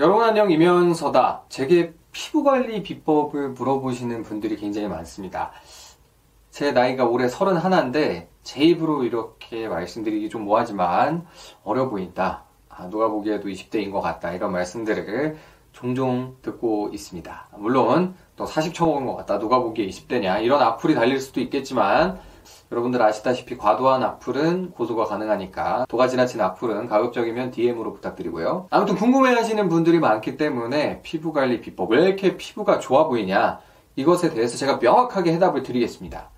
여러분 안녕, 이면서다. 제게 피부관리 비법을 물어보시는 분들이 굉장히 많습니다. 제 나이가 올해 31인데 제 입으로 이렇게 말씀드리기 좀 뭐하지만 어려 보인다, 누가 보기에도 20대인 것 같다, 이런 말씀들을 종종 듣고 있습니다. 물론 또 40 쳐먹은 것 같다, 누가 보기에 20대냐, 이런 악플이 달릴 수도 있겠지만, 여러분들 아시다시피 과도한 악플은 고소가 가능하니까 도가 지나친 악플은 가급적이면 DM으로 부탁드리고요. 아무튼 궁금해하시는 분들이 많기 때문에 피부관리 비법, 왜 이렇게 피부가 좋아 보이냐, 이것에 대해서 제가 명확하게 해답을 드리겠습니다.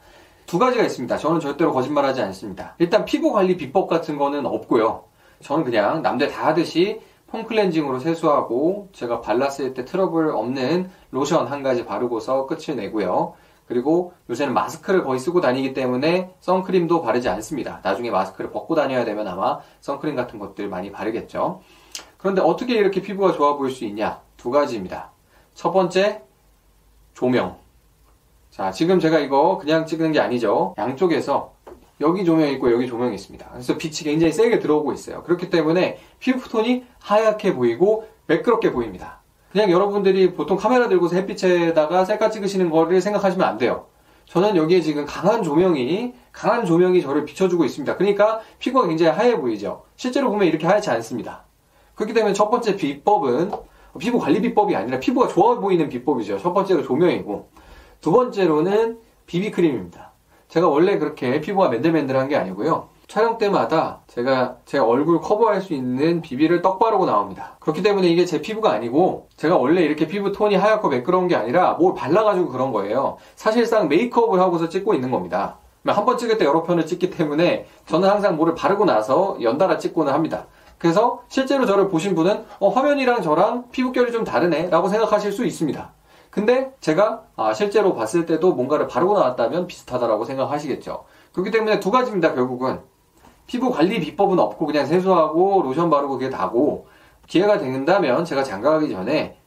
두 가지가 있습니다. 저는 절대로 거짓말하지 않습니다. 일단 피부관리 비법 같은 거는 없고요. 저는 그냥 남들 다 하듯이 폼클렌징으로 세수하고, 제가 발랐을 때 트러블 없는 로션 한 가지 바르고서 끝을 내고요. 그리고 요새는 마스크를 거의 쓰고 다니기 때문에 선크림도 바르지 않습니다. 나중에 마스크를 벗고 다녀야 되면 아마 선크림 같은 것들 많이 바르겠죠. 그런데 어떻게 이렇게 피부가 좋아 보일 수 있냐? 두 가지입니다. 첫 번째, 조명. 자, 지금 제가 이거 그냥 찍는 게 아니죠. 양쪽에서 여기 조명이 있고 여기 조명이 있습니다. 그래서 빛이 굉장히 세게 들어오고 있어요. 그렇기 때문에 피부톤이 하얗게 보이고 매끄럽게 보입니다. 그냥 여러분들이 보통 카메라 들고서 햇빛에다가 셀카 찍으시는 거를 생각하시면 안 돼요. 저는 여기에 지금 강한 조명이 저를 비춰주고 있습니다. 그러니까 피부가 굉장히 하얘 보이죠. 실제로 보면 이렇게 하얗지 않습니다. 그렇기 때문에 첫 번째 비법은 피부 관리 비법이 아니라 피부가 좋아 보이는 비법이죠. 첫 번째로 조명이고, 두 번째로는 비비크림입니다. 제가 원래 그렇게 피부가 맨들맨들한 게 아니고요. 촬영 때마다 제가 제 얼굴 커버할 수 있는 비비를 떡 바르고 나옵니다. 그렇기 때문에 이게 제 피부가 아니고, 제가 원래 이렇게 피부 톤이 하얗고 매끄러운 게 아니라 뭘 발라가지고 그런 거예요. 사실상 메이크업을 하고서 찍고 있는 겁니다. 한 번 찍을 때 여러 편을 찍기 때문에 저는 항상 뭐를 바르고 나서 연달아 찍고는 합니다. 그래서 실제로 저를 보신 분은 화면이랑 저랑 피부결이 좀 다르네 라고 생각하실 수 있습니다. 근데 제가 실제로 봤을 때도 뭔가를 바르고 나왔다면 비슷하다라고 생각하시겠죠. 그렇기 때문에 두 가지입니다. 결국은 피부 관리 비법은 없고 그냥 세수하고 로션 바르고 그게 다고, 기회가 된다면 제가 장가가기 전에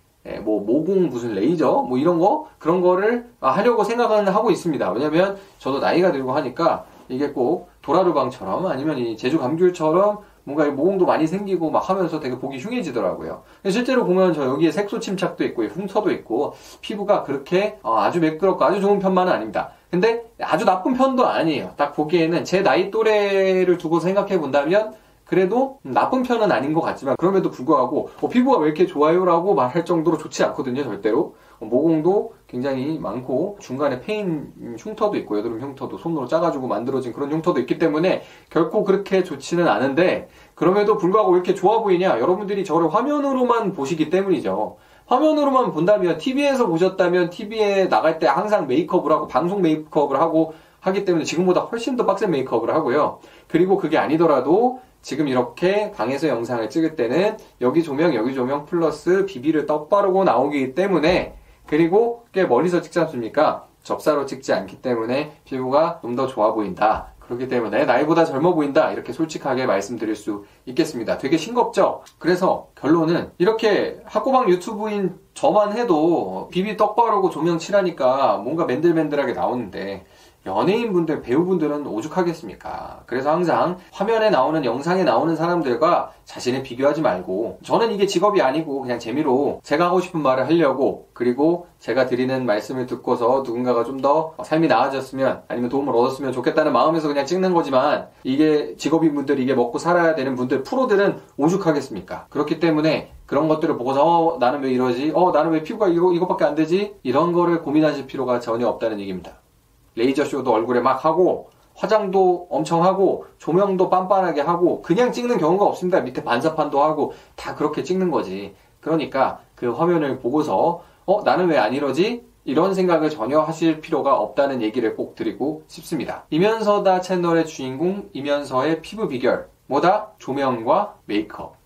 뭐 모공 무슨 레이저 뭐 이런 거, 그런 거를 하려고 생각은 하고 있습니다. 왜냐면 저도 나이가 들고 하니까 이게 꼭 도라르방처럼 아니면 이 제주 감귤처럼 뭔가 모공도 많이 생기고 막 하면서 되게 보기 흉해지더라고요. 실제로 보면 저 여기에 색소 침착도 있고 흉터도 있고 피부가 그렇게 아주 매끄럽고 아주 좋은 편만은 아닙니다. 근데 아주 나쁜 편도 아니에요. 딱 보기에는 제 나이 또래를 두고 생각해 본다면 그래도 나쁜 편은 아닌 것 같지만, 그럼에도 불구하고 피부가 왜 이렇게 좋아요 라고 말할 정도로 좋지 않거든요. 절대로. 모공도 굉장히 많고 중간에 패인 흉터도 있고 여드름 흉터도 손으로 짜가지고 만들어진 그런 흉터도 있기 때문에 결코 그렇게 좋지는 않은데, 그럼에도 불구하고 왜 이렇게 좋아 보이냐, 여러분들이 저를 화면으로만 보시기 때문이죠. 화면으로만 본다면, TV에서 보셨다면 TV에 나갈 때 항상 메이크업을 하고 방송 메이크업을 하고 하기 때문에 지금보다 훨씬 더 빡센 메이크업을 하고요. 그리고 그게 아니더라도 지금 이렇게 방에서 영상을 찍을 때는 여기 조명 플러스 비비를 떡 바르고 나오기 때문에, 그리고 꽤 멀리서 찍지 않습니까? 접사로 찍지 않기 때문에 피부가 좀 더 좋아 보인다. 그렇기 때문에 나이보다 젊어 보인다, 이렇게 솔직하게 말씀드릴 수 있겠습니다. 되게 싱겁죠? 그래서 결론은 이렇게 학고방 유튜브인 저만 해도 비비 떡 바르고 조명 칠하니까 뭔가 맨들맨들하게 나오는데, 연예인분들, 배우분들은 오죽하겠습니까? 그래서 항상 화면에 나오는, 영상에 나오는 사람들과 자신을 비교하지 말고, 저는 이게 직업이 아니고 그냥 재미로 제가 하고 싶은 말을 하려고, 그리고 제가 드리는 말씀을 듣고서 누군가가 좀 더 삶이 나아졌으면 아니면 도움을 얻었으면 좋겠다는 마음에서 그냥 찍는 거지만, 이게 직업인분들, 이게 먹고 살아야 되는 분들, 프로들은 오죽하겠습니까? 그렇기 때문에 그런 것들을 보고서 나는 왜 이러지? 나는 왜 피부가 이것밖에 안 되지? 이런 거를 고민하실 필요가 전혀 없다는 얘기입니다. 레이저쇼도 얼굴에 막 하고, 화장도 엄청 하고, 조명도 빤빤하게 하고, 그냥 찍는 경우가 없습니다. 밑에 반사판도 하고 다 그렇게 찍는 거지. 그러니까 그 화면을 보고서 나는 왜 안 이러지? 이런 생각을 전혀 하실 필요가 없다는 얘기를 꼭 드리고 싶습니다. 이면서다 채널의 주인공 이면서의 피부 비결, 뭐다? 조명과 메이크업.